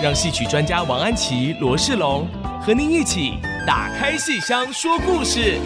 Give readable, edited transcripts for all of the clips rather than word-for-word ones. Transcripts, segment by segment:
让戏曲专家王安祈、罗世龙和您一起打开戏箱说故事。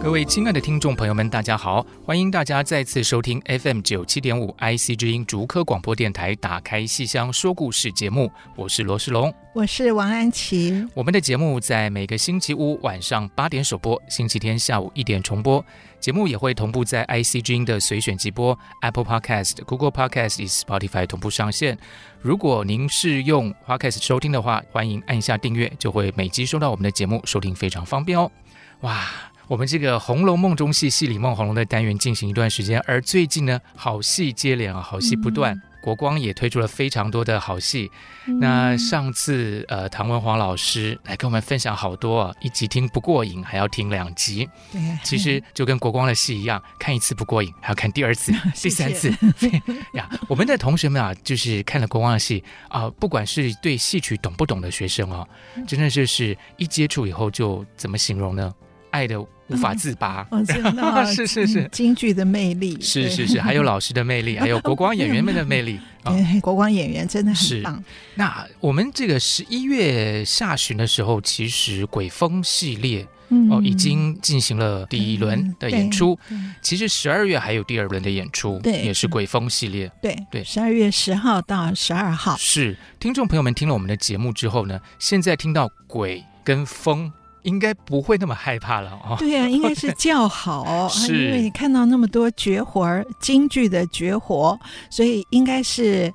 各位亲爱的听众朋友们，大家好，欢迎大家再次收听 FM97.5 IC 之音竹科广播电台打开戏箱说故事节目，我是罗世龙，我是王安祈。我们的节目在每个星期五晚上8点首播，星期天下午1点重播，节目也会同步在 IC 之音的随选集播 Apple Podcast、 Google Podcast 与 Spotify 同步上线。如果您是用 Podcast 收听的话，欢迎按下订阅，就会每集收到我们的节目，收听非常方便哦。哇，我们这个《红楼梦》中戏，戏里梦红楼的单元进行一段时间，而最近呢，好戏接连啊，好戏不断。国光也推出了非常多的好戏。那上次唐文华老师来跟我们分享好多一集听不过瘾，还要听2集。对，其实就跟国光的戏一样，看一次不过瘾，还要看第2次、第3次。呀，我们的同学们啊，就是看了国光的戏啊，不管是对戏曲懂不懂的学生哦，真的就是一接触以后就怎么形容呢？爱的无法自拔，是是是，京剧的魅力，是是是，还有老师的魅力，还有国光演员们的魅力。对，国光演员真的很棒。那我们这个11月下旬的时候，其实鬼风系列已经进行了第1轮的演出，其实12月还有第2轮的演出，也是鬼风系列。对对，12月10号到12号。是，听众朋友们听了我们的节目之后呢，现在听到鬼跟风，应该不会那么害怕了哦。对啊，应该是叫好，因为你看到那么多绝活，京剧的绝活，所以应该是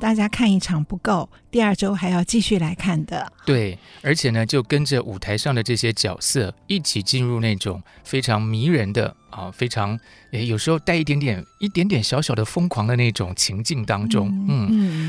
大家看一场不够，第2周还要继续来看的。对，而且呢，就跟着舞台上的这些角色一起进入那种非常迷人的非常有时候带一点点小小的疯狂的那种情境当中。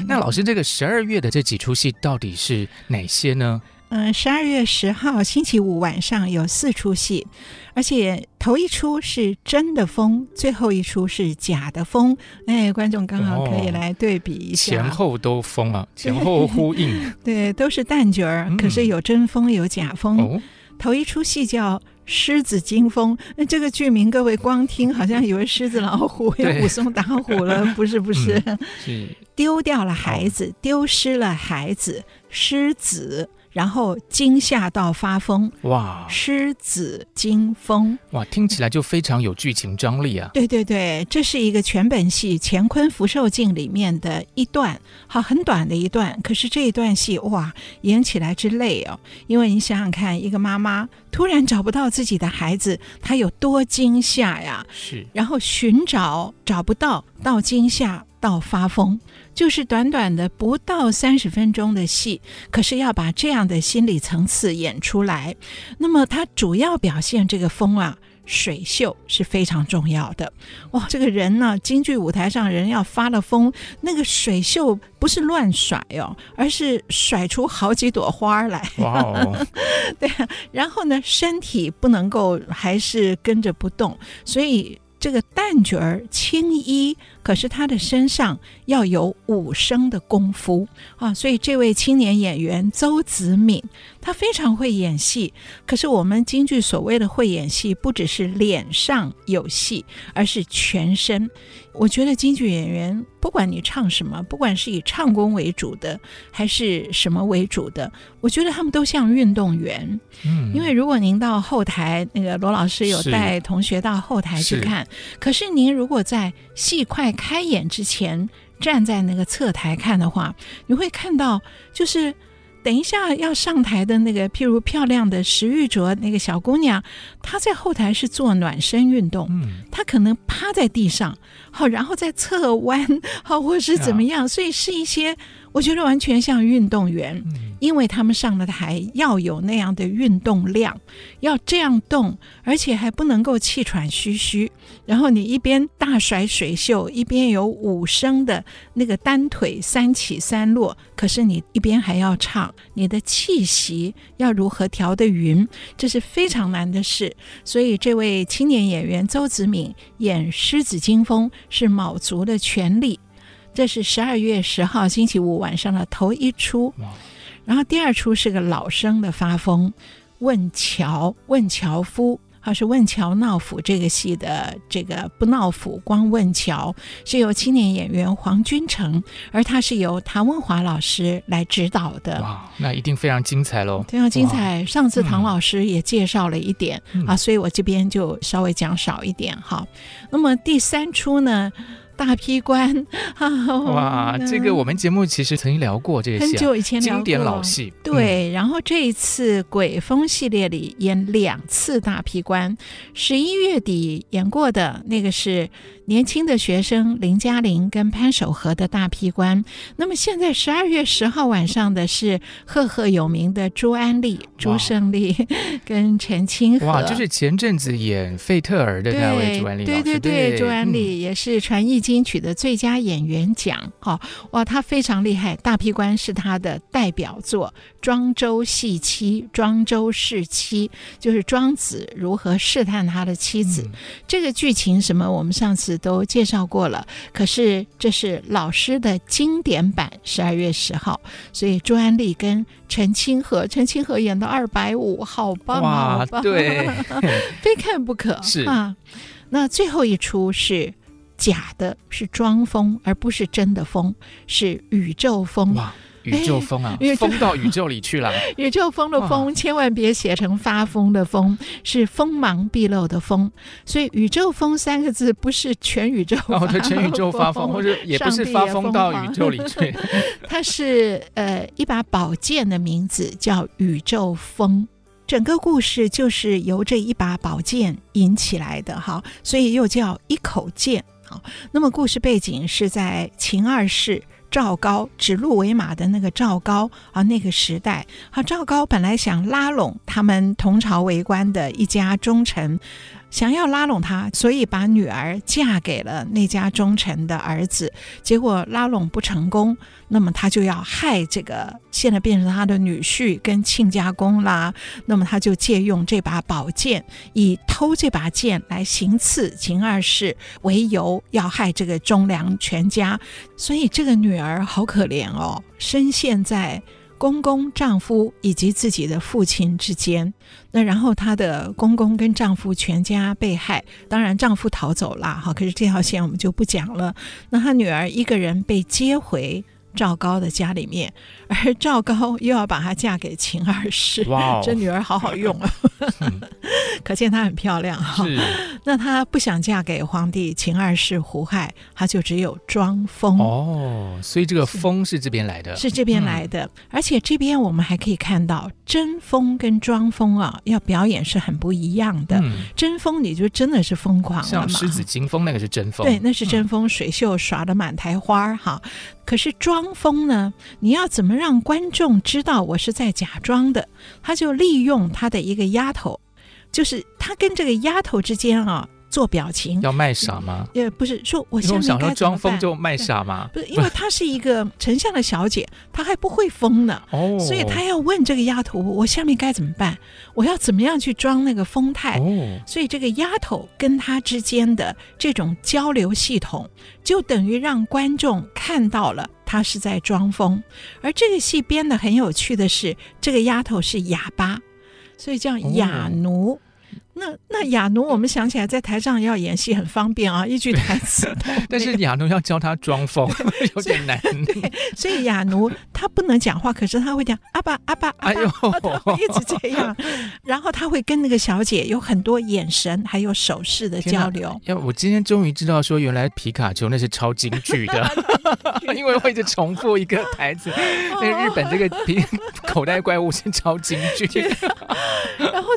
那老师，这个12月的这几出戏到底是哪些呢？12月10号星期五晚上有4出戏，而且头一出是真的风，最后一出是假的风。哎，观众刚好可以来对比一下，前后都风啊，前后呼应。对，都是旦角儿，可是有真风有假风。头一出戏叫狮子惊风，那这个剧名各位光听好像以为狮子老虎要武松打虎了，不是不是，是丢掉了孩子，丢失了孩子，狮子，然后惊吓到发疯。哇，狮子惊风。哇，听起来就非常有剧情张力啊。对对对，这是一个全本戏《乾坤福寿镜》里面的一段，好，很短的一段，可是这一段戏哇，演起来之累哦。因为你想想看，一个妈妈突然找不到自己的孩子，她有多惊吓呀。是，然后寻找找不到，到惊吓到发疯，就是短短的不到30分钟的戏，可是要把这样的心理层次演出来。那么它主要表现这个风啊，水袖是非常重要的。哇，这个人呢，京剧舞台上人要发了疯，那个水袖不是乱甩哦，而是甩出好几朵花来。哇哦，对啊，然后呢，身体不能够还是跟着不动，所以这个旦角儿青衣，可是他的身上要有5声的功夫啊，所以这位青年演员邹子敏，他非常会演戏。可是我们京剧所谓的会演戏，不只是脸上有戏，而是全身。我觉得京剧演员，不管你唱什么，不管是以唱功为主的，还是什么为主的，我觉得他们都像运动员。因为如果您到后台，那个罗老师有带同学到后台去看，可是您如果在戏快开演之前站在那个侧台看的话，你会看到就是等一下要上台的那个，譬如漂亮的石玉琢那个小姑娘，她在后台是做暖身运动，她可能趴在地上，好，然后再侧弯，好，或是怎么样，所以是一些我觉得完全像运动员，因为他们上了台要有那样的运动量，要这样动，而且还不能够气喘吁吁，然后你一边大甩水袖，一边有5声的那个单腿3起3落，可是你一边还要唱，你的气息要如何调得匀，这是非常难的事。所以这位青年演员邹子敏演狮子惊风是卯足了全力。这是12月10号星期五晚上的头一出，然后第二出是个老生的发疯，问樵夫，他是问樵闹府这个戏的这个不闹府光问樵，是由青年演员黄君成，而他是由唐文华老师来指导的。哇，那一定非常精彩喽！非常精彩。上次唐老师也介绍了一点、所以我这边就稍微讲少一点哈。那么第三出呢？大批官、哇，这个我们节目其实曾经聊过这个戏、很久以前聊过，经典老戏。对、然后这一次鬼风系列里演2次大批官，11月底演过的那个是年轻的学生林嘉玲跟潘守和的大批官，那么现在12月10号晚上的是赫赫有名的朱安丽、朱胜利跟陈清河。哇，就是前阵子演费特尔的那位朱安丽老师。对，朱安丽也是传艺金曲的最佳演员奖、哇，他非常厉害，大批官是他的代表作，庄周戏妻，庄周弑妻，就是庄子如何试探他的妻子、这个剧情什么我们上次都介绍过了，可是这是老师的经典版，12月10号，所以朱安丽跟陈清河演到250，好棒，哇，对，非看不可。是、那最后一出是假的，是装疯，而不是真的疯，是宇宙疯。哇，宇宙疯啊，疯到宇宙里去了。宇宙疯的疯千万别写成发疯的疯，是锋芒毕露的锋。所以宇宙疯3个字不是全宇宙发疯、全宇宙发疯，或者也不是发疯到宇宙里去。它是、一把宝剑的名字叫宇宙锋。整个故事就是由这一把宝剑引起来的，好，所以又叫一口剑。那么故事背景是在秦二世赵高，指鹿为马的那个赵高啊，那个时代，赵高本来想拉拢他们同朝为官的一家忠臣，想要拉拢他，所以把女儿嫁给了那家忠臣的儿子，结果拉拢不成功，那么他就要害这个现在变成他的女婿跟亲家公啦，那么他就借用这把宝剑，以偷这把剑来行刺秦二世为由，要害这个忠良全家。所以这个女儿好可怜哦，深陷在公公、丈夫以及自己的父亲之间，那然后她的公公跟丈夫全家被害，当然丈夫逃走了，可是这条线我们就不讲了。那她女儿一个人被接回赵高的家里面，而赵高又要把她嫁给秦二世。哇，这女儿好好用啊！可见她很漂亮。那她不想嫁给皇帝秦二世胡亥，她就只有装疯。哦，所以这个疯是这边来的，是这边来的。而且这边我们还可以看到真疯跟装疯啊，要表演是很不一样的。真疯你就真的是疯狂了嘛，像狮子惊风那个是真疯，对，那是真疯，水袖耍得满台花哈。可是装疯呢，你要怎么让观众知道我是在假装的？他就利用他的一个丫头，就是他跟这个丫头之间啊做表情，要卖傻吗？不是，说我下面该怎么办？因为我想说装疯就卖傻吗？不是，因为她是一个丞相的小姐，她还不会疯呢，所以她要问这个丫头，我下面该怎么办？我要怎么样去装那个疯态？所以这个丫头跟她之间的这种交流系统，就等于让观众看到了她是在装疯。而这个戏编的很有趣的是，这个丫头是哑巴，所以叫哑奴。那雅奴我们想起来在台上要演戏很方便啊，一句台词但是雅奴要教他装疯有点难。对，所以雅奴他不能讲话，可是他会讲阿爸阿爸阿爸，他会一直这样然后他会跟那个小姐有很多眼神还有手势的交流。我今天终于知道说原来皮卡丘那是超京剧的因为会一直重复一个台词那日本这个口袋怪物是超京剧然后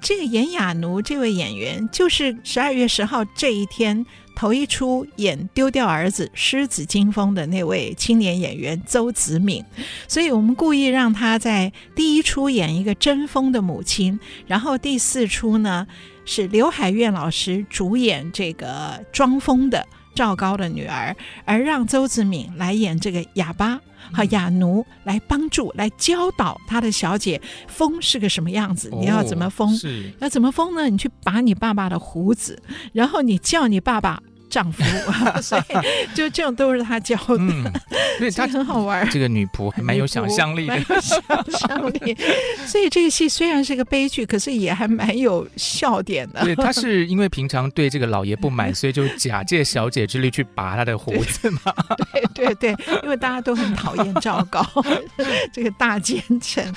这个演陈雅奴这位演员就是12月10号这一天头一出演丢掉儿子狮子惊风的那位青年演员邹子敏，所以我们故意让他在第一出演一个贞丰的母亲，然后第四出呢是刘海燕老师主演这个庄丰的赵高的女儿，而让邹子敏来演这个哑巴和雅奴，来帮助来教导他的小姐疯是个什么样子，你要怎么疯、要怎么疯呢，你去拔你爸爸的胡子，然后你叫你爸爸丈夫所以就这种都是他教的、所以他很好玩，这个女仆还蛮有想象力的，所以这个戏虽然是个悲剧，可是也还蛮有笑点的。对，他是因为平常对这个老爷不满，所以就假借小姐之力去拔他的胡子嘛。对对对，因为大家都很讨厌赵高这个大奸臣、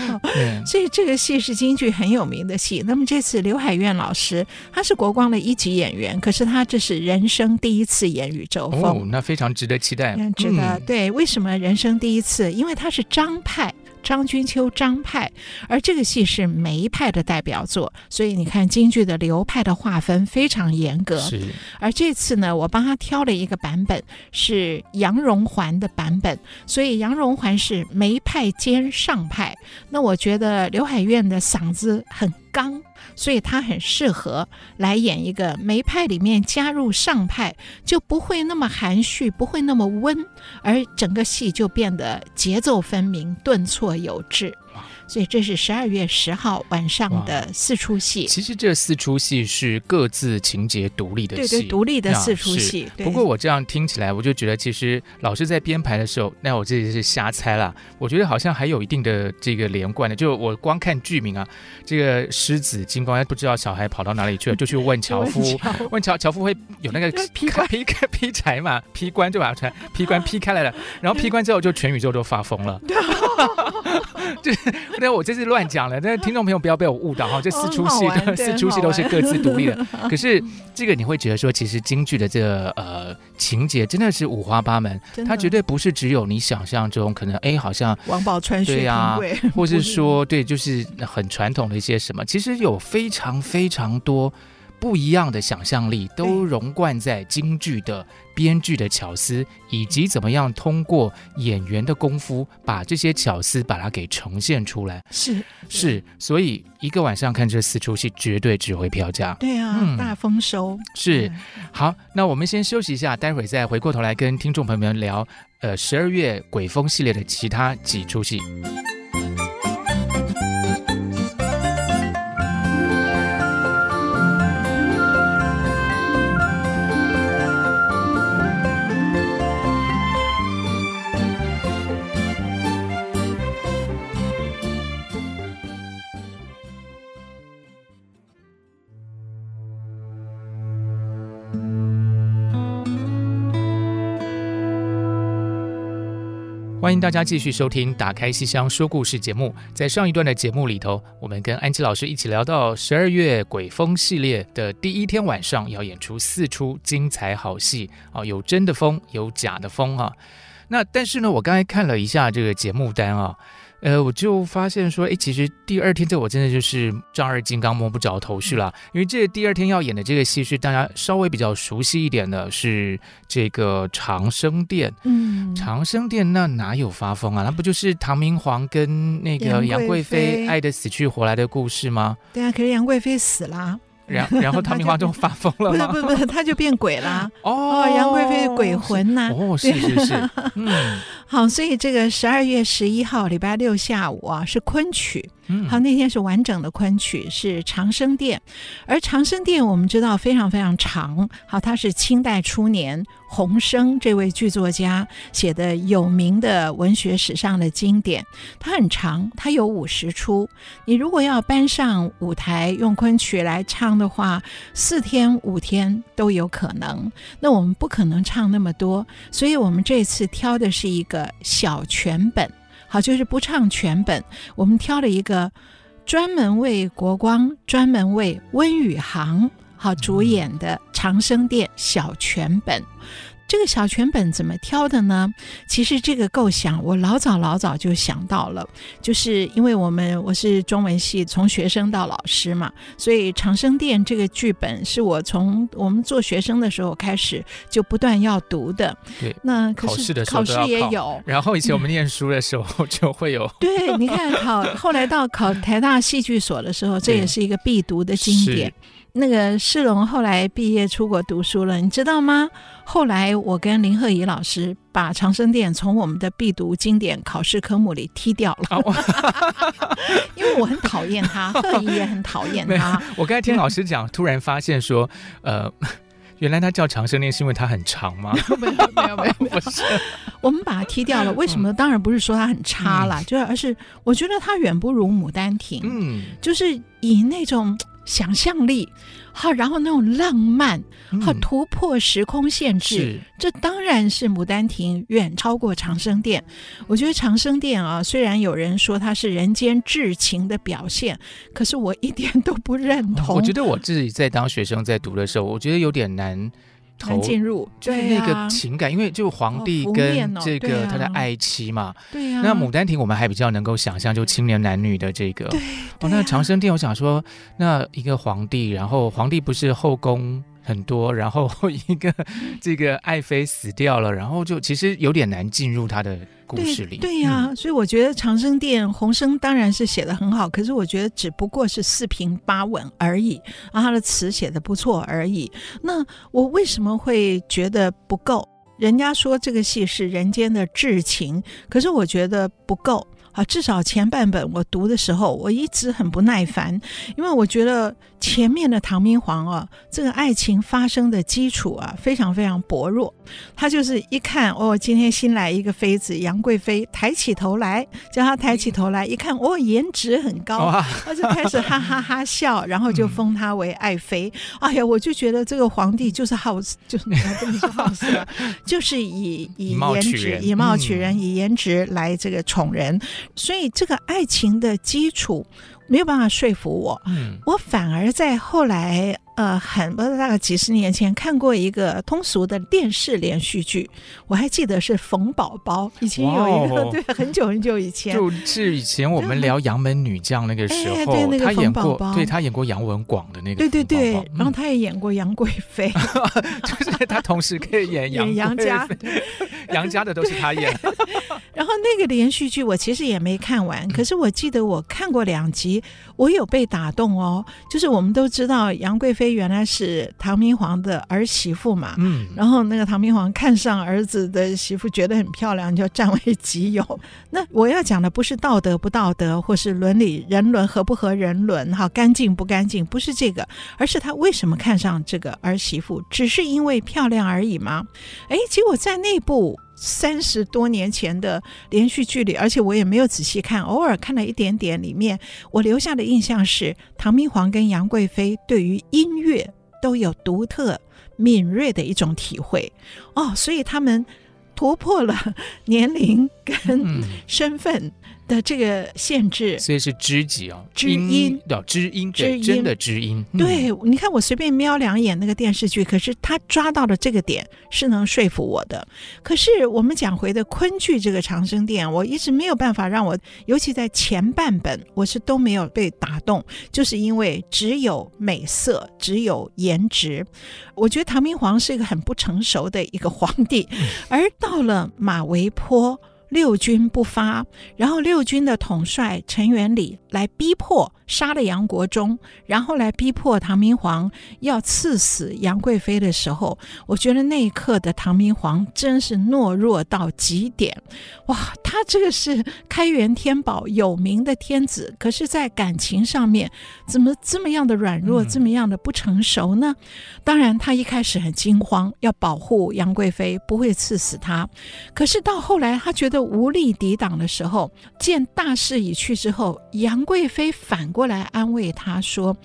所以这个戏是京剧很有名的戏。那么这次刘海燕老师他是国光的一级演员，可是他这是人生第一次演宇宙风、那非常值得期待，值得、对，为什么人生第一次？因为他是张派，张君秋张派，而这个戏是梅派的代表作，所以你看京剧的流派的划分非常严格。是，而这次呢，我帮他挑了一个版本是杨荣环的版本，所以杨荣环是梅派兼上派。那我觉得刘海燕的嗓子很刚，所以他很适合来演一个梅派里面加入上派，就不会那么含蓄，不会那么温，而整个戏就变得节奏分明，顿挫有致。所以这是12月10号晚上的四出戏。其实这四出戏是各自情节独立的戏，对对，独立的四出戏。不过我这样听起来我就觉得，其实老师在编排的时候，那我这是瞎猜啦，我觉得好像还有一定的这个连贯的。就我光看剧名啊，这个狮子惊风，不知道小孩跑到哪里去了，就去问樵夫问樵夫会有那个劈柴嘛，劈棺就把柴劈棺劈开来了，然后劈棺之后就全宇宙都发疯了就是我这次乱讲了，但是听众朋友不要被我误导，这四出戏都是各自独立的。可是这个你会觉得说，其实京剧的这个情节真的是五花八门，它绝对不是只有你想象中可能好像王宝钏对啊，或是说对，就是很传统的一些什么，其实有非常非常多不一样的想象力都融贯在京剧的编剧的巧思，以及怎么样通过演员的功夫把这些巧思把它给呈现出来。是，所以一个晚上看这四出戏绝对值回票价。对啊、大丰收。是，好，那我们先休息一下，待会再回过头来跟听众朋友们聊12月鬼风系列的其他几出戏。欢迎大家继续收听打开戏箱说故事节目。在上一段的节目里头，我们跟安琪老师一起聊到12月鬼风系列的第一天晚上要演出四出精彩好戏、有真的风有假的风、那但是呢，我刚才看了一下这个节目单啊，我就发现说其实第二天这我真的就是丈二金刚摸不着头绪了，因为这第二天要演的这个戏是大家稍微比较熟悉一点的，是这个长生殿。长生殿那哪有发疯啊，那不就是唐明皇跟那个杨贵妃爱的死去活来的故事吗？对啊，可是杨贵妃死了，然后唐明皇就发疯了吗？不是，他就变鬼啦。杨贵妃鬼魂呐、是。好，所以这个12月11号礼拜六下午啊，是昆曲。好，那天是完整的昆曲，是长生殿。而长生殿我们知道非常非常长，好，它是清代初年洪升这位剧作家写的有名的文学史上的经典，它很长，它有50出。你如果要搬上舞台用昆曲来唱的话，4天5天都有可能，那我们不可能唱那么多，所以我们这次挑的是一个小全本。好，就是不唱全本，我们挑了一个专门为国光、专门为温宇航好主演的《长生殿》小全本。这个小全本怎么挑的呢？其实这个构想我老早就想到了，就是因为我是中文系从学生到老师嘛，所以长生殿这个剧本是我从我们做学生的时候开始就不断要读的。对，那可是考试的时候都要考，考试也有，然后以前我们念书的时候就会有、对，你看后来到考台大戏剧所的时候，这也是一个必读的经典。那个世龙后来毕业出国读书了，你知道吗？后来我跟林鹤仪老师把长生殿从我们的必读经典考试科目里踢掉了因为我很讨厌他，鹤仪也很讨厌他。我刚才听老师讲突然发现说原来他叫长生殿是因为他很长吗？没有不是，我们把它踢掉了。为什么？当然不是说他很差啦，而是我觉得他远不如牡丹亭。就是以那种想象力，然后那种浪漫，突破时空限制，这当然是牡丹亭远超过长生殿。我觉得长生殿啊，虽然有人说它是人间至情的表现，可是我一点都不认同。我觉得我自己在当学生在读的时候，我觉得有点难进入，就是那个情感，因为就皇帝跟这个他的爱妻嘛。对啊，那牡丹亭我们还比较能够想象，就青年男女的这个。对，那长生殿我想说，那一个皇帝，然后皇帝不是后宫很多，然后一个这个爱妃死掉了，然后就其实有点难进入他的故事里。对呀，所以我觉得长生殿洪生当然是写得很好，可是我觉得只不过是4平8稳而已，他的词写得不错而已。那我为什么会觉得不够？人家说这个戏是人间的至情，可是我觉得不够。至少前半本我读的时候，我一直很不耐烦，因为我觉得前面的唐明皇这个爱情发生的基础非常非常薄弱。他就是一看今天新来一个妃子杨贵妃，叫他抬起头来，一看颜值很高，他就开始哈哈笑，然后就封他为爱妃。哎呀，我就觉得这个皇帝就是好色，就是以貌取人，以颜值来这个宠人。所以这个爱情的基础没有办法说服我，我反而在后来大概几十年前看过一个通俗的电视连续剧，我还记得是冯宝宝，以前有一个对，很久以前，就是以前我们聊杨门女将那个时候，那个他演过，对，他演过杨文广的那个，对，然后他也演过杨贵妃就是他同时可以演杨家杨家的都是他演然后那个连续剧我其实也没看完，可是我记得我看过2集，我有被打动就是我们都知道杨贵妃原来是唐明皇的儿媳妇嘛，然后那个唐明皇看上儿子的媳妇，觉得很漂亮，就占为己有。那我要讲的不是道德不道德，或是伦理人伦合不合人伦，干净不干净，不是这个，而是他为什么看上这个儿媳妇，只是因为漂亮而已吗？结果在那部30多年前的连续剧里，而且我也没有仔细看，偶尔看了一点点，里面我留下的印象是唐明皇跟杨贵妃对于音乐都有独特敏锐的一种体会所以他们突破了年龄跟身份的这个限制，所以是知己知音，对，真的知音。对，你看我随便瞄2眼那个电视剧，可是他抓到的这个点是能说服我的。可是我们讲回的昆剧这个长生殿，我一直没有办法让我，尤其在前半本，我是都没有被打动，就是因为只有美色，只有颜值。我觉得唐明皇是一个很不成熟的一个皇帝，而到了马嵬坡，6军不发，然后6军的统帅陈元礼来逼迫，杀了杨国忠，然后来逼迫唐明皇要赐死杨贵妃的时候，我觉得那一刻的唐明皇真是懦弱到极点。哇，他这个是开元天宝有名的天子，可是在感情上面怎么这么样的软弱，这么样的不成熟呢？当然他一开始很惊慌，要保护杨贵妃不会赐死他，可是到后来他觉得无力抵挡的时候，见大势已去之后，杨贵妃反过来安慰他说，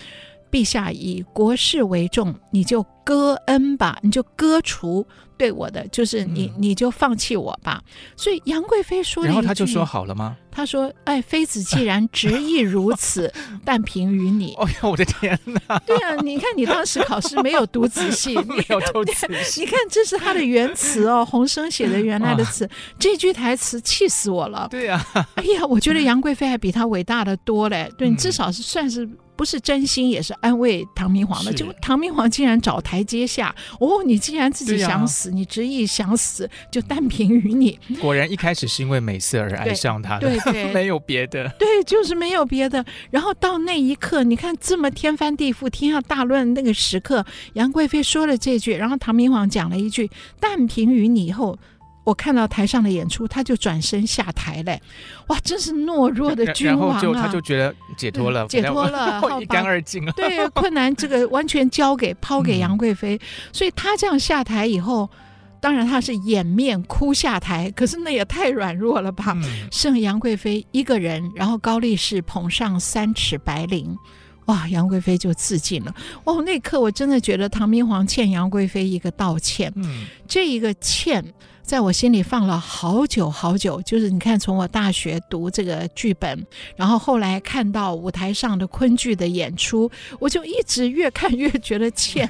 陛下以国事为重，你就割恩吧，你就割除对我的，就是你就放弃我吧。所以杨贵妃说了一句，然后他就说好了吗？他说哎，妃子既然执意如此，但凭于你。哎呀，我的天哪！对啊，你看你当时考试没有读仔细，没有读仔细。你看这是他的原词哦，洪生写的原来的词，这句台词气死我了。对啊，哎呀，我觉得杨贵妃还比他伟大的多嘞。对，你至少是算是。不是真心也是安慰唐明皇的，结果唐明皇竟然找台阶下哦，你既然自己想死、啊、你执意想死就但凭于你。果然一开始是因为美色而爱上他的，对对对没有别的，对，就是没有别的。然后到那一刻你看这么天翻地覆天下大乱那个时刻，杨贵妃说了这句，然后唐明皇讲了一句但凭于你以后，我看到台上的演出他就转身下台嘞，哇，真是懦弱的君王啊。然后他就觉得解脱了、嗯、解脱了一干二净了，对，困难这个完全抛给杨贵妃、嗯、所以他这样下台以后，当然他是掩面哭下台，可是那也太软弱了吧、嗯、剩杨贵妃一个人，然后高力士捧上3尺白绫，哇，杨贵妃就自尽了。哦，那刻我真的觉得唐明皇欠杨贵妃一个道歉、嗯、这一个欠在我心里放了好久好久，就是你看从我大学读这个剧本，然后后来看到舞台上的昆剧的演出，我就一直越看越觉得欠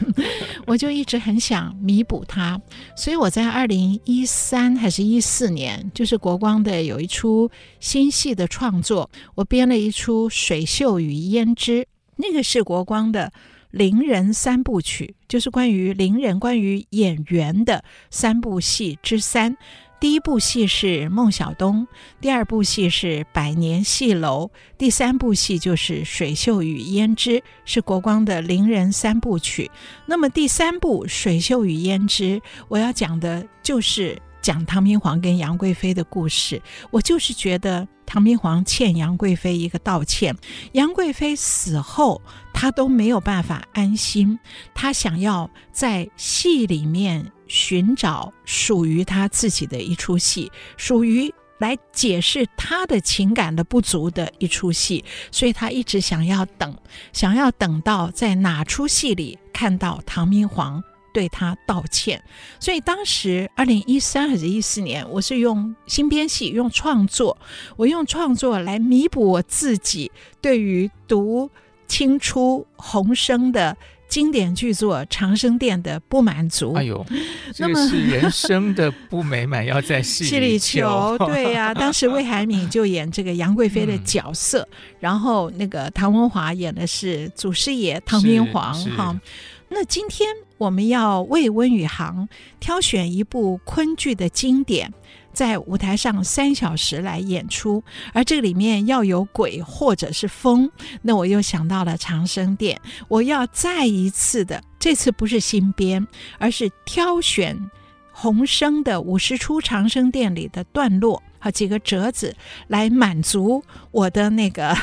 我就一直很想弥补它。所以我在2013还是14年，就是国光的有一出新戏的创作，我编了一出水袖与胭脂，那个是国光的伶人三部曲，就是关于伶人关于演员的三部戏之三。第一部戏是孟小冬，第二部戏是百年戏楼，第三部戏就是水袖与胭脂，是国光的伶人三部曲。那么第三部水袖与胭脂，我要讲的就是讲唐明皇跟杨贵妃的故事。我就是觉得唐明皇欠杨贵妃一个道歉，杨贵妃死后他都没有办法安心，他想要在戏里面寻找属于他自己的一出戏，属于来解释他的情感的不足的一出戏，所以他一直想要等到在哪出戏里看到唐明皇对他道歉。所以当时2013还是14年，我是用新编戏，用创作，我用创作来弥补我自己对于读清初洪生的经典剧作《长生殿》的不满足。哎呦，这个是人生的不美满要在戏里求对呀、啊，当时魏海敏就演这个杨贵妃的角色、嗯、然后那个唐文华演的是祖师爷唐明皇哈。那今天我们要为温宇航挑选一部昆剧的经典，在舞台上3小时来演出，而这里面要有鬼或者是风，那我又想到了长生殿。我要再一次的，这次不是新编，而是挑选洪生的50出长生殿里的段落和几个折子来满足我的那个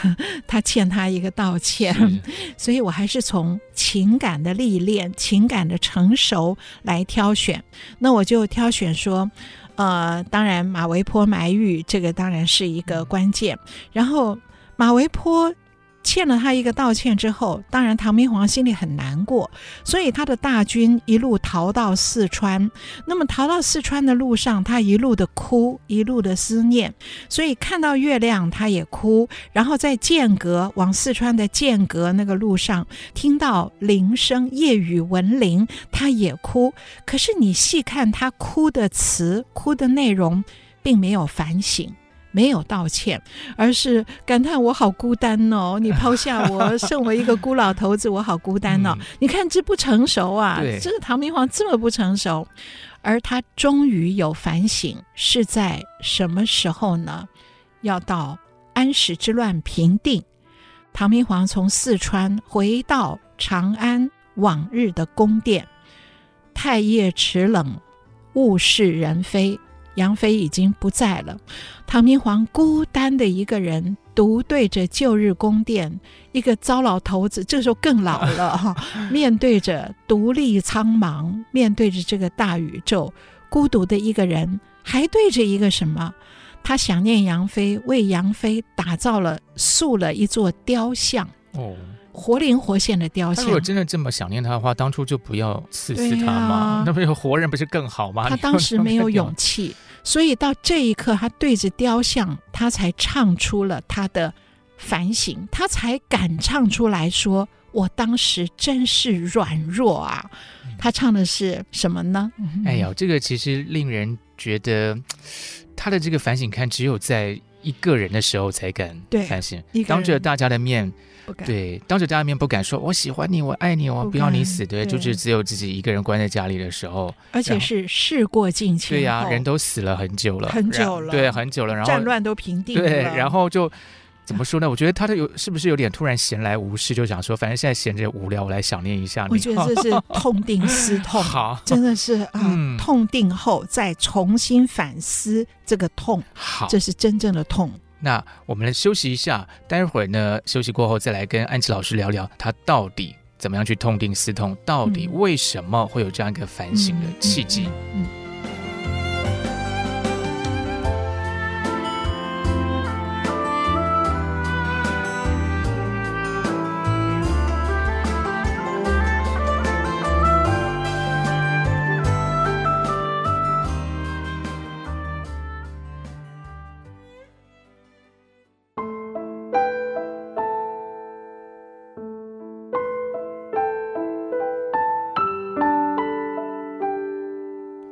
他欠他一个道歉。所以我还是从情感的历练，情感的成熟来挑选。那我就挑选说当然马嵬坡埋玉这个当然是一个关键，然后马嵬坡欠了他一个道歉之后，当然唐明皇心里很难过，所以他的大军一路逃到四川。那么逃到四川的路上，他一路的哭，一路的思念，所以看到月亮他也哭，然后在剑阁往四川的剑阁那个路上听到铃声，夜雨闻铃他也哭。可是你细看他哭的词，哭的内容并没有反省，没有道歉，而是感叹我好孤单哦，你抛下我剩我一个孤老头子，我好孤单哦、嗯、你看这不成熟啊，这个唐明皇这么不成熟。而他终于有反省，是在什么时候呢？要到安史之乱平定，唐明皇从四川回到长安往日的宫殿，太液迟冷，物是人非，杨妃已经不在了，唐明皇孤单的一个人独对着旧日宫殿，一个糟老头子，这时候更老了面对着独立苍茫，面对着这个大宇宙，孤独的一个人，还对着一个什么，他想念杨妃，为杨妃打造了塑了一座雕像、哦、活灵活现的雕像。他如果真的这么想念他的话，当初就不要刺死他嘛，那不是活人不是更好吗？他当时没有勇气，所以到这一刻他对着雕像，他才唱出了他的反省，他才敢唱出来说我当时真是软弱啊。他唱的是什么呢？哎呀，这个其实令人觉得他的这个反省看只有在一个人的时候才敢反省，当着大家的面不敢，对，当着大家面不敢说我喜欢你我爱你我不要你死， 对， 对，就是只有自己一个人关在家里的时候，而且是事过境迁，对呀，人都死了很久了很久了，对，很久了，然后战乱都平定了，对，然后就怎么说呢？我觉得他是不是有点突然闲来无事，就想说，反正现在闲着无聊，我来想念一下你。我觉得这是痛定思痛，好，真的是啊，痛定后再重新反思这个痛，好，这是真正的痛。那我们来休息一下，待会儿呢，休息过后再来跟安琪老师聊聊，他到底怎么样去痛定思痛，到底为什么会有这样一个反省的契机？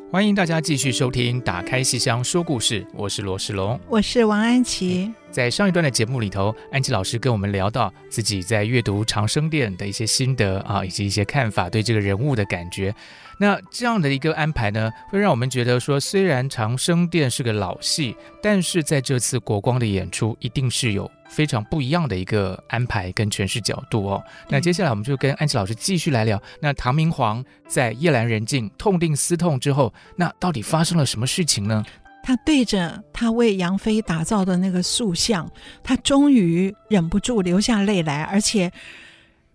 欢迎大家继续收听打开戏箱说故事，我是罗仕龙，我是王安琪。在上一段的节目里头，安琪老师跟我们聊到自己在阅读长生殿的一些心得啊，以及一些看法，对这个人物的感觉。那这样的一个安排呢，会让我们觉得说，虽然长生殿是个老戏，但是在这次国光的演出一定是有非常不一样的一个安排跟诠释角度哦。那接下来我们就跟安琪老师继续来聊，那唐明皇在夜阑人静痛定思痛之后，那到底发生了什么事情呢？他对着他为杨妃打造的那个塑像，他终于忍不住流下泪来，而且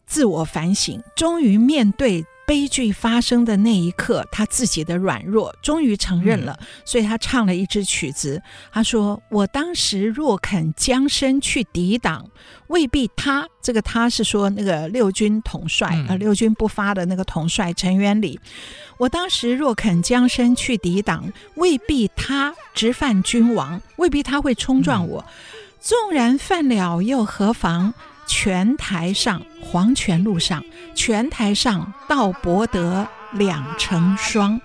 自我反省，终于面对悲剧发生的那一刻他自己的软弱终于承认了，所以他唱了一支曲子，他说我当时若肯将身去抵挡，未必他，这个他是说那个六军统帅，六军不发的那个统帅陈元礼，我当时若肯将身去抵挡，未必他直犯君王，未必他会冲撞我，纵然犯了又何妨，泉台上，黄泉路上，泉台上道博得两成双。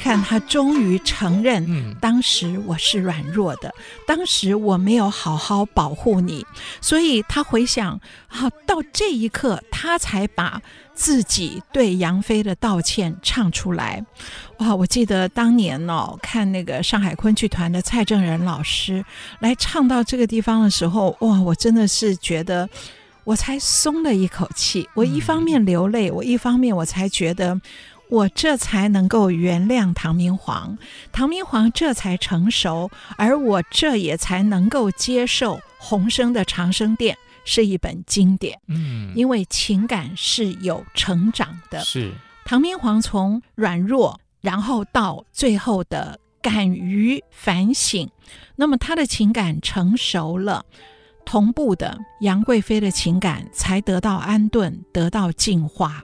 看他终于承认，当时我是软弱的，当时我没有好好保护你，所以他回想，到这一刻他才把自己对杨妃的道歉唱出来。哇，我记得当年看那个上海昆剧团的蔡正仁老师来唱到这个地方的时候，哇，我真的是觉得我才松了一口气，我一方面流泪，我一方面我才觉得我这才能够原谅唐明皇，唐明皇这才成熟，而我这也才能够接受洪生的《长生殿》是一本经典，因为情感是有成长的，是唐明皇从软弱，然后到最后的敢于反省，那么他的情感成熟了，同步的杨贵妃的情感才得到安顿，得到净化。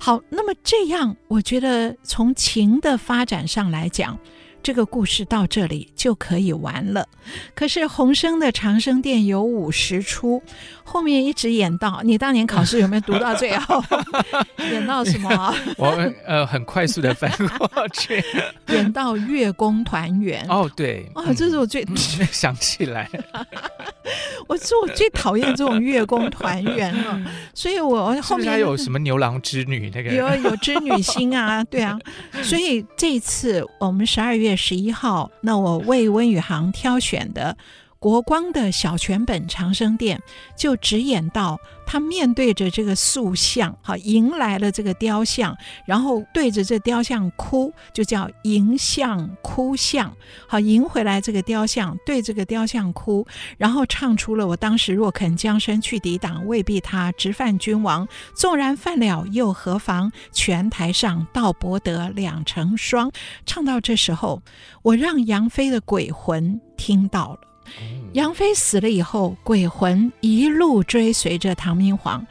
好，那么这样我觉得从情的发展上来讲，这个故事到这里就可以完了。可是洪生的《长生殿》有50出，后面一直演到你当年考试有没有读到最后？演到什么我很快速的翻过去，演到月宫团圆。哦，对，这是我最想起来我最讨厌这种月宫团圆了，所以我后面是不是还有什么牛郎织女那个有织女星啊，对啊，所以这一次我们12月11号，那我为温宇航挑选的国光的小泉本长生殿就只演到他面对着这个塑像，迎来了这个雕像，然后对着这雕像哭，就叫迎像哭像，迎回来这个雕像，对这个雕像哭，然后唱出了我当时若肯将身去抵挡，未必他直犯君王，纵然犯了又何妨，拳台上道博得两成双。唱到这时候，我让杨飞的鬼魂听到了。杨飞死了以后，鬼魂一路追随着唐明皇，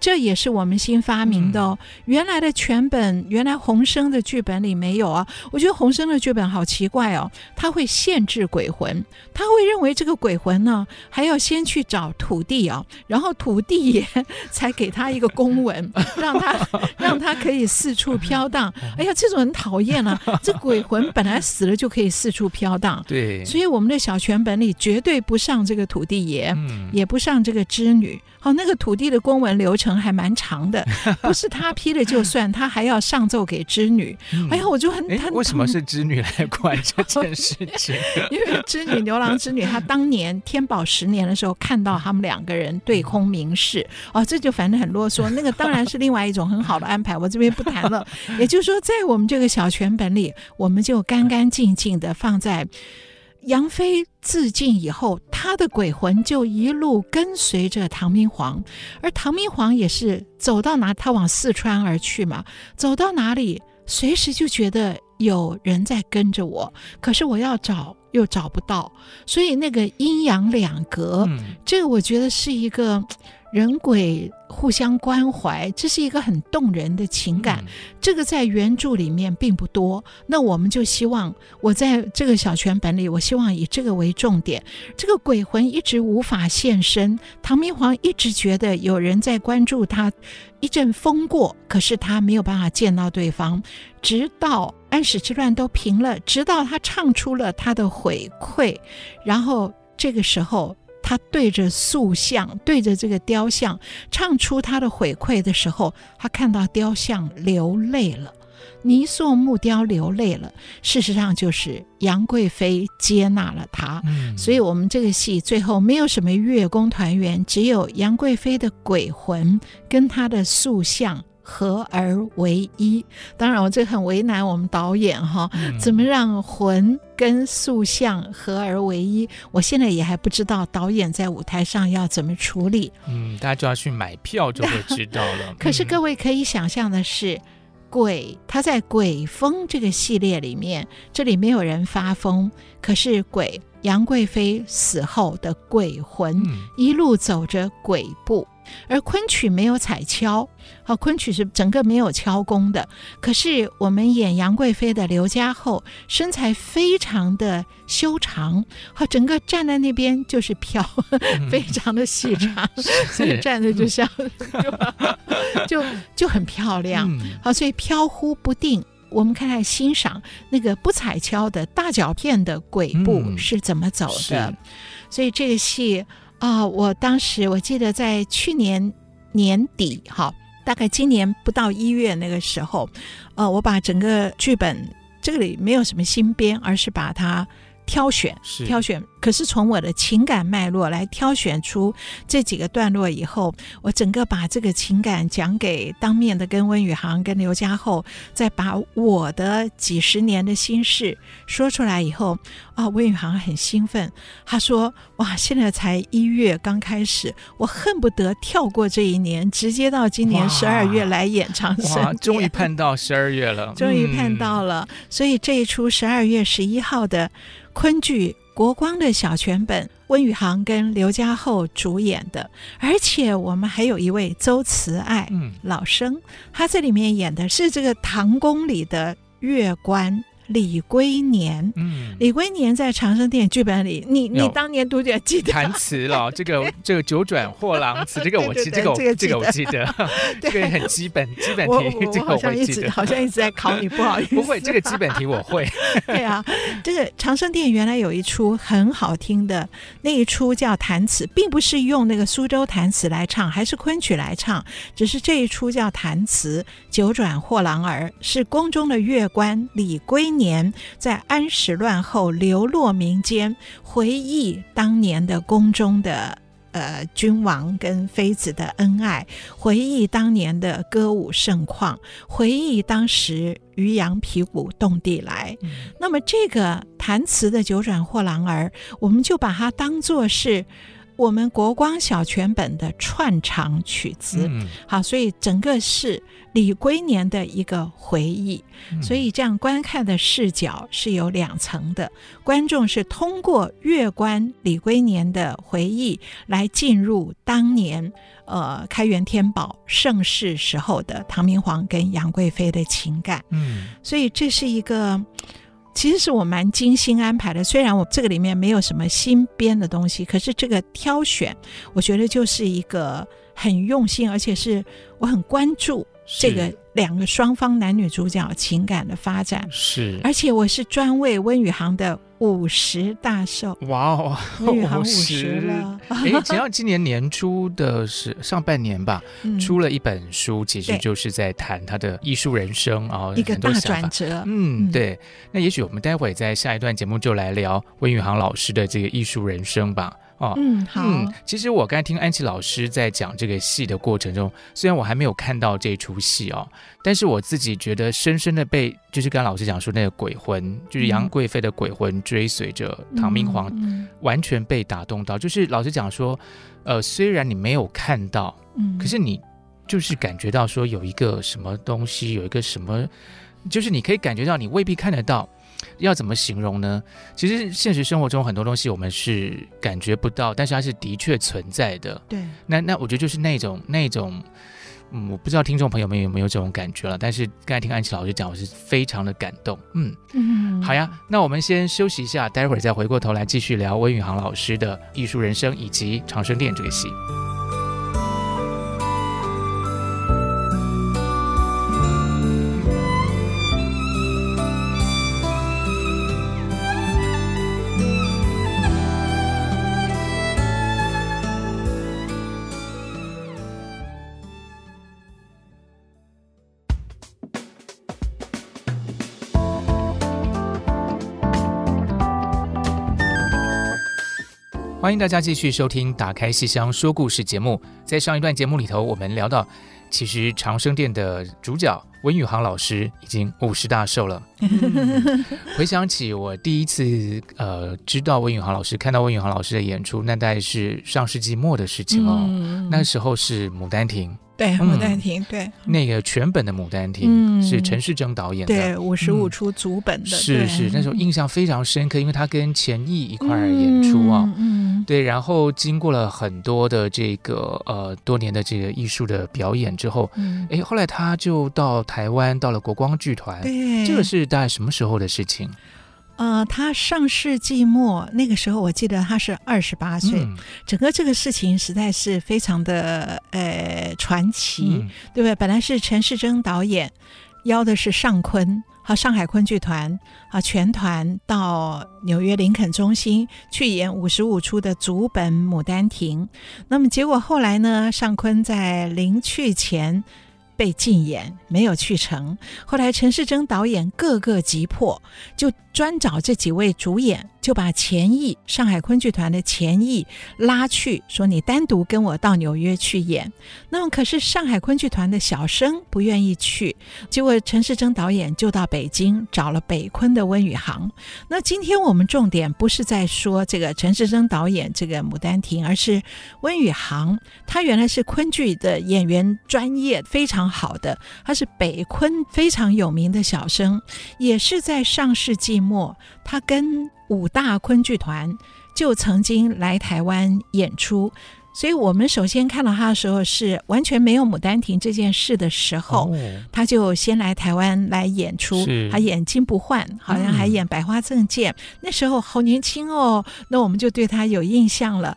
这也是我们新发明的哦。原来的全本，原来洪生的剧本里没有啊。我觉得洪生的剧本好奇怪哦，他会限制鬼魂，他会认为这个鬼魂呢，还要先去找土地哦，然后土地爷才给他一个公文，让他可以四处飘荡。哎呀，这种很讨厌啊！这鬼魂本来死了就可以四处飘荡，对，所以我们的小全本里绝对不上这个土地爷，也不上这个织女。那个土地的公文流程还蛮长的，不是他批的就算，他还要上奏给织女。哎呀，我就很为什么是织女来管这件事情？因为织女牛郎织女，他当年天宝10年的时候看到他们两个人对空明示，这就反正很啰嗦。那个当然是另外一种很好的安排，我这边不谈了。也就是说，在我们这个小全本里，我们就干干净净的放在。杨飞自尽以后，他的鬼魂就一路跟随着唐明皇，而唐明皇也是走到哪，他往四川而去嘛，走到哪里，随时就觉得有人在跟着我，可是我要找又找不到，所以那个阴阳两隔，这个我觉得是一个人鬼互相关怀，这是一个很动人的情感，这个在原著里面并不多。那我们就希望，我在这个小全本里，我希望以这个为重点。这个鬼魂一直无法现身，唐明皇一直觉得有人在关注他，一阵风过，可是他没有办法见到对方，直到安史之乱都平了，直到他唱出了他的悔愧，然后这个时候他对着塑像，对着这个雕像唱出他的悔愧的时候，他看到雕像流泪了，泥塑木雕流泪了，事实上就是杨贵妃接纳了他，所以我们这个戏最后没有什么月宫团圆，只有杨贵妃的鬼魂跟他的塑像合而为一。当然我这很为难我们导演怎么让魂跟塑像合而为一，我现在也还不知道导演在舞台上要怎么处理，大家就要去买票就会知道了。可是各位可以想象的是，鬼他在鬼风这个系列里面，这里没有人发疯，可是鬼杨贵妃死后的鬼魂一路走着鬼步，而昆曲没有彩敲，昆曲是整个没有敲功的，可是我们演杨贵妃的刘家后身材非常的修长，整个站在那边就是飘，非常的细长，所以站着就像就很漂亮，所以飘忽不定。我们看看欣赏那个不彩敲的大脚片的鬼步是怎么走的，所以这个戏我当时我记得在去年年底大概今年不到1月那个时候，我把整个剧本，这个里没有什么新编，而是把它挑选，可是从我的情感脉络来挑选出这几个段落以后，我整个把这个情感讲给当面的跟温宇航跟刘家后，再把我的几十年的心事说出来以后，温宇航很兴奋，他说哇，现在才1月刚开始，我恨不得跳过这一年，直接到今年12月来演长生殿。终于盼到12月了，终于盼到了，所以这一出12月11号的昆剧国光的小全本，温宇航跟刘家后主演的，而且我们还有一位邹慈爱老生，他这里面演的是这个唐宫里的乐官，李龟年。李龟年在长生殿剧本里，你当年读者记得弹词了，这个九转货郎词，这个我记得，这个我记得，这个很基本题，这个我会记得。好像一直在考你，不好意思。不会，这个基本题我会。对啊，这个长生殿原来有一出很好听的，那一出叫弹词，并不是用那个苏州弹词来唱，还是昆曲来唱，只是这一出叫弹词，九转货郎儿是宫中的乐官李龟年在安史乱后流落民间，回忆当年的宫中的君王跟妃子的恩爱，回忆当年的歌舞盛况，回忆当时渔阳鼙鼓动地来。那么这个弹词的九转货郎儿，我们就把它当作是我们国光小全本的串场曲子。好，所以整个是李龟年的一个回忆。所以这样观看的视角是有两层的，观众是通过乐观李龟年的回忆来进入当年开元天宝盛世时候的唐明皇跟杨贵妃的情感。所以这是一个其实是我蛮精心安排的，虽然我这个里面没有什么新编的东西，可是这个挑选我觉得就是一个很用心，而且是我很关注这个两个双方男女主角情感的发展。是，而且我是专为温宇航的50大寿。哇哦，温宇航50了。只要今年年初的上半年吧，出了一本书，其实就是在谈他的艺术人生啊，一个大转折。对。那也许我们待会在下一段节目就来聊温宇航老师的这个艺术人生吧。好。其实我刚才听安琪老师在讲这个戏的过程中，虽然我还没有看到这出戏但是我自己觉得深深的被，就是刚刚老师讲说那个鬼魂，就是杨贵妃的鬼魂追随着唐明皇，完全被打动到。就是老师讲说，虽然你没有看到，可是你就是感觉到说有一个什么东西，有一个什么，就是你可以感觉到，你未必看得到。要怎么形容呢？其实现实生活中很多东西我们是感觉不到，但是它是的确存在的。对，那我觉得就是那种，我不知道听众朋友们有没有这种感觉了，但是刚才听安琪老师讲，我是非常的感动。好呀，那我们先休息一下，待会儿再回过头来继续聊温宇航老师的艺术人生以及长生殿这个戏。欢迎大家继续收听打开戏箱说故事节目。在上一段节目里头，我们聊到其实长生殿的主角温宇航老师已经50大寿了。回想起我第一次知道温宇航老师，看到温宇航老师的演出，那大概是上世纪末的事情那时候是牡丹亭。对，牡丹亭，对，那个全本的牡丹亭是陈世铮导演的，对，55出组本的，是那时候印象非常深刻，因为他跟钱毅一块儿演出对，然后经过了很多的这个多年的这个艺术的表演之后，后来他就到台湾，到了国光剧团，这个是大概什么时候的事情？他上世纪末那个时候，我记得他是28岁。整个这个事情实在是非常的传奇，对不对？本来是陈世铮导演邀的是上昆和上海昆剧团全团到纽约林肯中心去演55出的组本《牡丹亭》，那么结果后来呢，上昆在临去前被禁演，没有去成。后来陈世铮导演各个急迫，就专找这几位主演，就把钱毅，上海昆剧团的钱毅拉去，说你单独跟我到纽约去演。那么可是上海昆剧团的小生不愿意去，结果陈世铮导演就到北京找了北昆的温宇航。那今天我们重点不是在说这个陈世铮导演这个《牡丹亭》，而是温宇航，他原来是昆剧的演员，专业非常好的，他是北昆非常有名的小生，也是在上世纪末，他跟5大昆剧团就曾经来台湾演出。所以我们首先看到他的时候是完全没有牡丹亭这件事的时候，他就先来台湾来演出，他演金不换，好像还演百花赠剑，那时候好年轻哦，那我们就对他有印象了。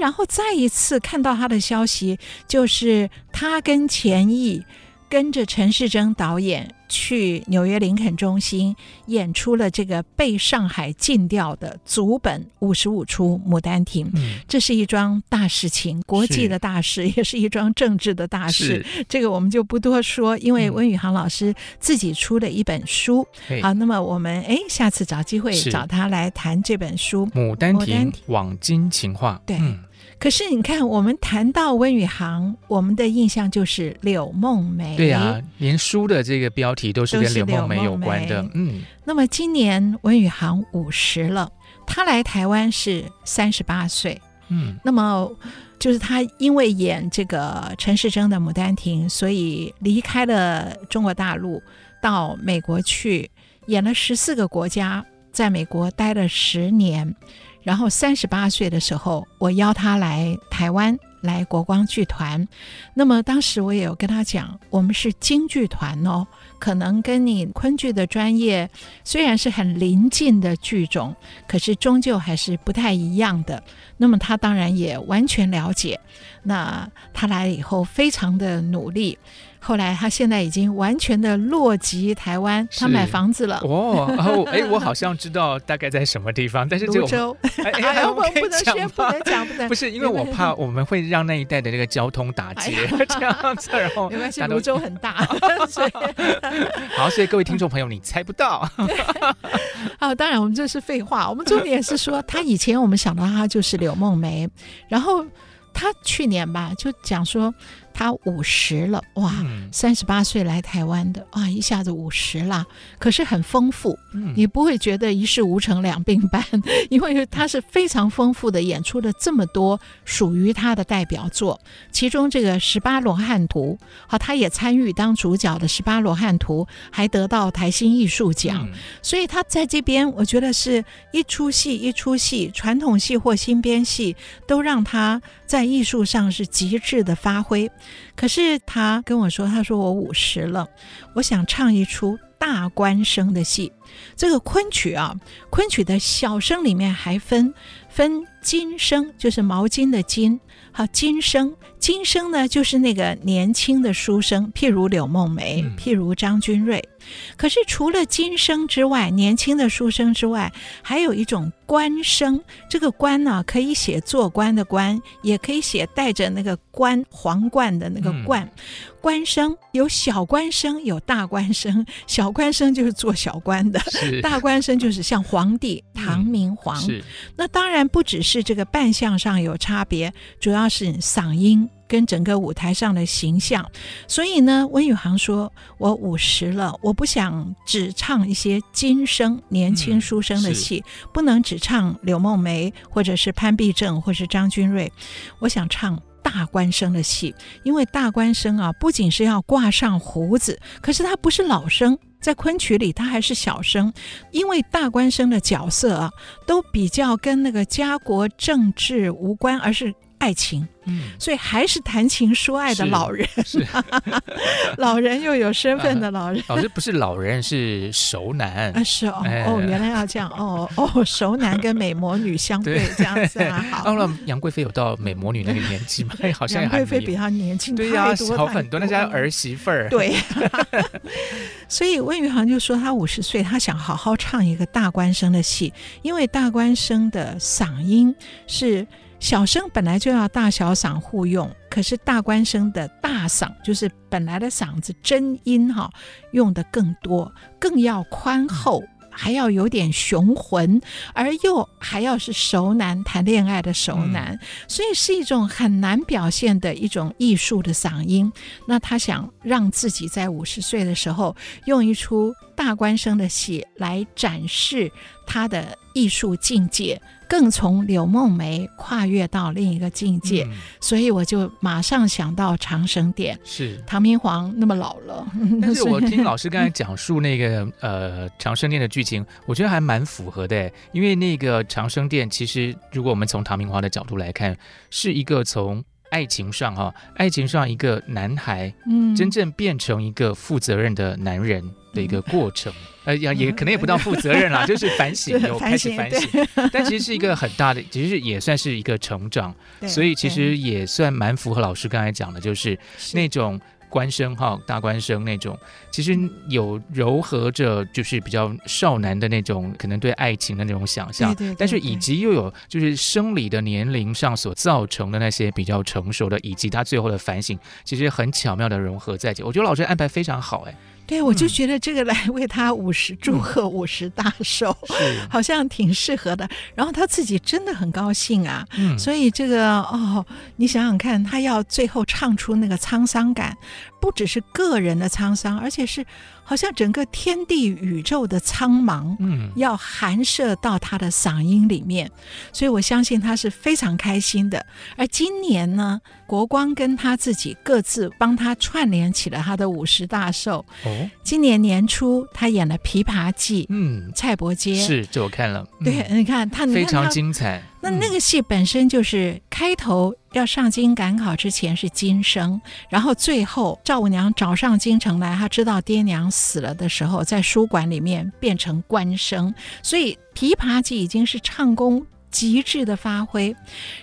然后再一次看到他的消息，就是他跟钱毅跟着陈世珍导演去纽约林肯中心演出了这个被上海禁掉的足本55出牡丹亭，这是一桩大事情，国际的大事，也是一桩政治的大事，这个我们就不多说，因为温宇航老师自己出了一本书，好，那么我们下次找机会找他来谈这本书牡丹亭往今情话。对，可是你看我们谈到温宇航，我们的印象就是柳梦梅。对啊，连书的这个标题都是跟柳梦梅有关的。那么今年温宇航50了，他来台湾是38岁。那么就是他因为演这个陈世珍的牡丹亭，所以离开了中国大陆到美国去演了14个国家，在美国待了10年，然后38岁的时候我邀他来台湾，来国光剧团。那么当时我也有跟他讲，我们是京剧团哦，可能跟你昆剧的专业虽然是很临近的剧种，可是终究还是不太一样的。那么他当然也完全了解，那他来以后非常的努力，后来他现在已经完全的落籍台湾，他买房子了。我好像知道大概在什么地方，但是泸州。我不能讲，不是因为我怕我们会让那一带的这个交通打结，这样子，然后没关系，泸州很大。好，所以各位听众朋友，你猜不到。当然我们这是废话，我们重点是说，他以前我们想到他就是柳梦梅，然后他去年吧就讲说他50了，哇，38岁来台湾的，哇，一下子50啦，可是很丰富，你不会觉得一事无成两鬓斑，因为他是非常丰富的演出了这么多属于他的代表作，其中这个18罗汉图，他也参与当主角的18罗汉图，还得到台新艺术奖，所以他在这边我觉得是一出戏一出戏，传统戏或新编戏都让他在艺术上是极致的发挥。可是他跟我说，他说我50了，我想唱一出大官生的戏。这个昆曲啊，昆曲的小生里面还分金生，就是毛巾的巾，金生呢就是那个年轻的书生，譬如柳梦梅，譬如张君瑞。可是除了金生之外，年轻的书生之外，还有一种官生，这个官呢，可以写做官的官，也可以写带着那个冠，皇冠的那个冠，官生有小官生有大官生，小官生就是做小官的，大官生就是像皇帝唐明皇。那当然不只是这个扮相上有差别，主要是嗓音跟整个舞台上的形象。所以呢，温宇航说我50了，我不想只唱一些今生年轻书生的戏，不能只唱柳梦梅或者是潘必正或是张君瑞，我想唱大官生的戏。因为大官生啊，不仅是要挂上胡子，可是他不是老生，在昆曲里他还是小生，因为大官生的角色啊，都比较跟那个家国政治无关，而是爱情，所以还是谈情说爱的老人，老人又有身份的老人。老师不是老人，是熟男。原来要这样熟男跟美魔女相对这样子啊。好，杨贵妃有到美魔女那个年纪吗？好像杨贵妃比她年轻太多太多。对啊，好很多，那家儿媳妇儿。对。所以温宇航就说他50岁，他想好好唱一个大官生的戏，因为大官生的嗓音是。小生本来就要大小嗓互用，可是大官生的大嗓，就是本来的嗓子真音用的更多，更要宽厚，还要有点雄浑，而又还要是熟男，谈恋爱的熟男，所以是一种很难表现的一种艺术的嗓音。那他想让自己在50岁的时候用一出大官生的戏来展示他的艺术境界，更从柳梦梅跨越到另一个境界、所以我就马上想到长生殿，是唐明皇那么老了。但是我听老师刚才讲述那个长生殿的剧情，我觉得还蛮符合的，因为那个长生殿其实如果我们从唐明皇的角度来看，是一个从爱情上一个男孩真正变成一个负责任的男人的一个过程，也可能也不到负责任啦，就是反省，有开始反省，但其实是一个很大的，其实也算是一个成长，所以其实也算蛮符合老师刚才讲的，就是那种官声大官声那种，其实有柔和着就是比较少男的那种可能对爱情的那种想象，对对对对，但是以及又有就是生理的年龄上所造成的那些比较成熟的，以及他最后的反省，其实很巧妙的融合在一起。我觉得老师安排非常好。对，我就觉得这个来为他祝贺50大寿、好像挺适合的，然后他自己真的很高兴啊。所以这个你想想看，他要最后唱出那个沧桑感，不只是个人的沧桑，而且是好像整个天地宇宙的苍茫要含摄到他的嗓音里面，所以我相信他是非常开心的。而今年呢，国光跟他自己各自帮他串联起了他的50大寿。今年年初他演了琵琶记，蔡伯喈，是这我看了，对，你看他非常精彩。那个戏本身就是开头要上京赶考之前是今生，然后最后赵五娘找上京城来，她知道爹娘死了的时候，在书馆里面变成官生，所以琵琶记已经是唱功极致的发挥。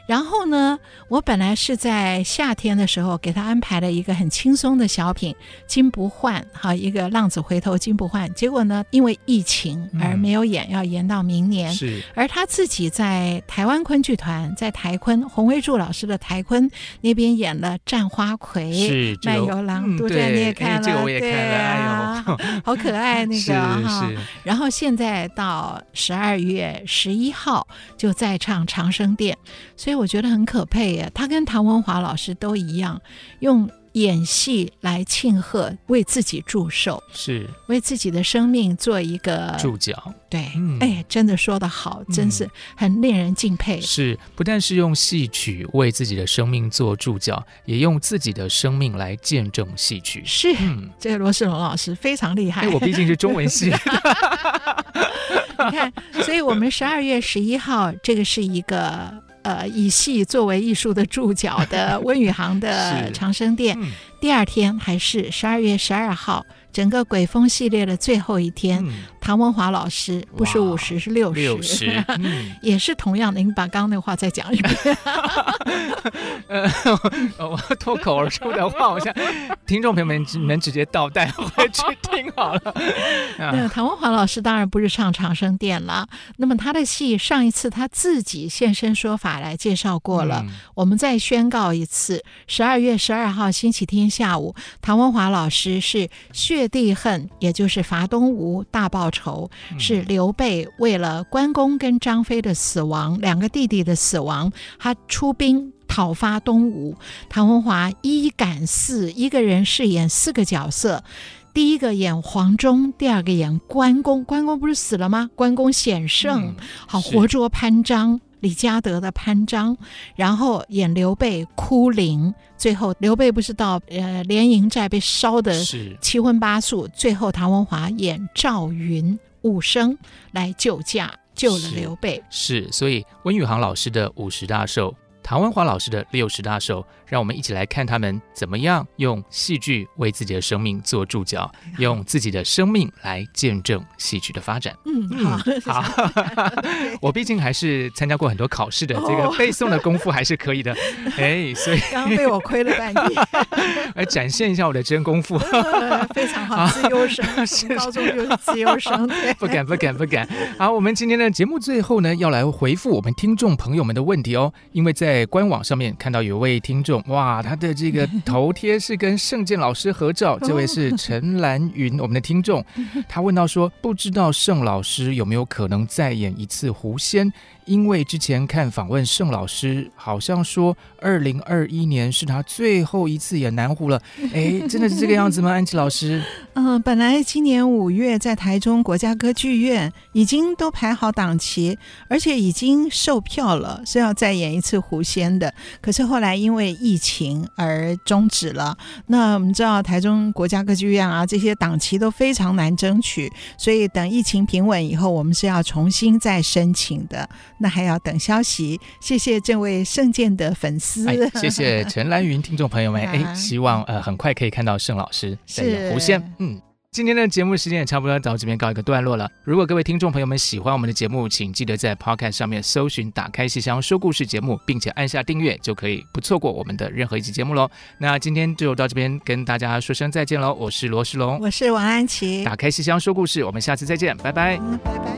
然后呢，我本来是在夏天的时候给他安排了一个很轻松的小品金不换，一个浪子回头金不换，结果呢因为疫情而没有演，要演到明年。是，而他自己在台湾昆剧团，在台昆洪威柱老师的台昆那边演了战花魁，是卖油郎杜撰，你也看了，这个我也看了，好可爱那个然后现在到12月11号就在唱长生殿，所以我觉得很可佩耶。他跟唐文华老师都一样，用演戏来庆贺，为自己祝寿，是为自己的生命做一个注脚。对，真的说得好，真是很令人敬佩。是，不但是用戏曲为自己的生命做注脚，也用自己的生命来见证戏曲。是，这个罗仕龙老师非常厉害。我毕竟是中文系。你看，所以我们12月11号，这个是一个以戏作为艺术的注脚的温宇航的长生殿。第二天还是12月12号，整个鬼风系列的最后一天，唐文华老师不是50是60、也是同样的，你把刚刚那话再讲一遍。我脱口而出的话，我想听众朋友们能直接倒带回去听好了。唐文华老师当然不是唱长生殿了，那么他的戏上一次他自己现身说法来介绍过了，我们再宣告一次，12月12号星期天下午，唐文华老师是血地恨，也就是伐东吴大报仇，是刘备为了关公跟张飞的死亡，两个弟弟的死亡，他出兵讨伐东吴。唐文华一赶四，一个人饰演4个角色，第一个演黄忠，第二个演关公，关公不是死了吗？关公险胜，好活捉潘璋，李嘉德的潘璋，然后演刘备哭灵，最后刘备不是到连营寨被烧得七荤八素，最后唐文华演赵云武生来救驾，救了刘备。是，所以温宇航老师的50大寿，唐文华老师的60大寿，让我们一起来看他们怎么样用戏剧为自己的生命做注脚，用自己的生命来见证戏曲的发展。好。我毕竟还是参加过很多考试的，这个背诵的功夫还是可以的。所以刚被我亏了半天，来展现一下我的真功夫。非常好，自由生，高中就是自由生。不敢。好，我们今天的节目最后呢，要来回复我们听众朋友们的问题哦，因为在在官网上面看到有位听众，哇，他的这个头贴是跟圣剑老师合照，这位是陈兰云，我们的听众，他问到说，不知道圣老师有没有可能再演一次狐仙，因为之前看访问圣老师好像说2021年是他最后一次演南湖了，哎，真的是这个样子吗？安琪老师？本来今年5月在台中国家歌剧院已经都排好档期，而且已经售票了，是要再演一次狐仙的，可是后来因为疫情而终止了。那我们知道台中国家歌剧院啊，这些档期都非常难争取，所以等疫情平稳以后，我们是要重新再申请的，那还要等消息。谢谢这位圣剑的粉丝、谢谢陈兰云听众朋友们、希望很快可以看到圣老师在演狐仙。今天的节目时间也差不多到这边告一个段落了。如果各位听众朋友们喜欢我们的节目，请记得在 Podcast 上面搜寻打开戏箱说故事节目，并且按下订阅，就可以不错过我们的任何一期节目咯。那今天就到这边跟大家说声再见咯。我是罗仕龙，我是王安琪，打开戏箱说故事，我们下次再见，拜拜、拜拜。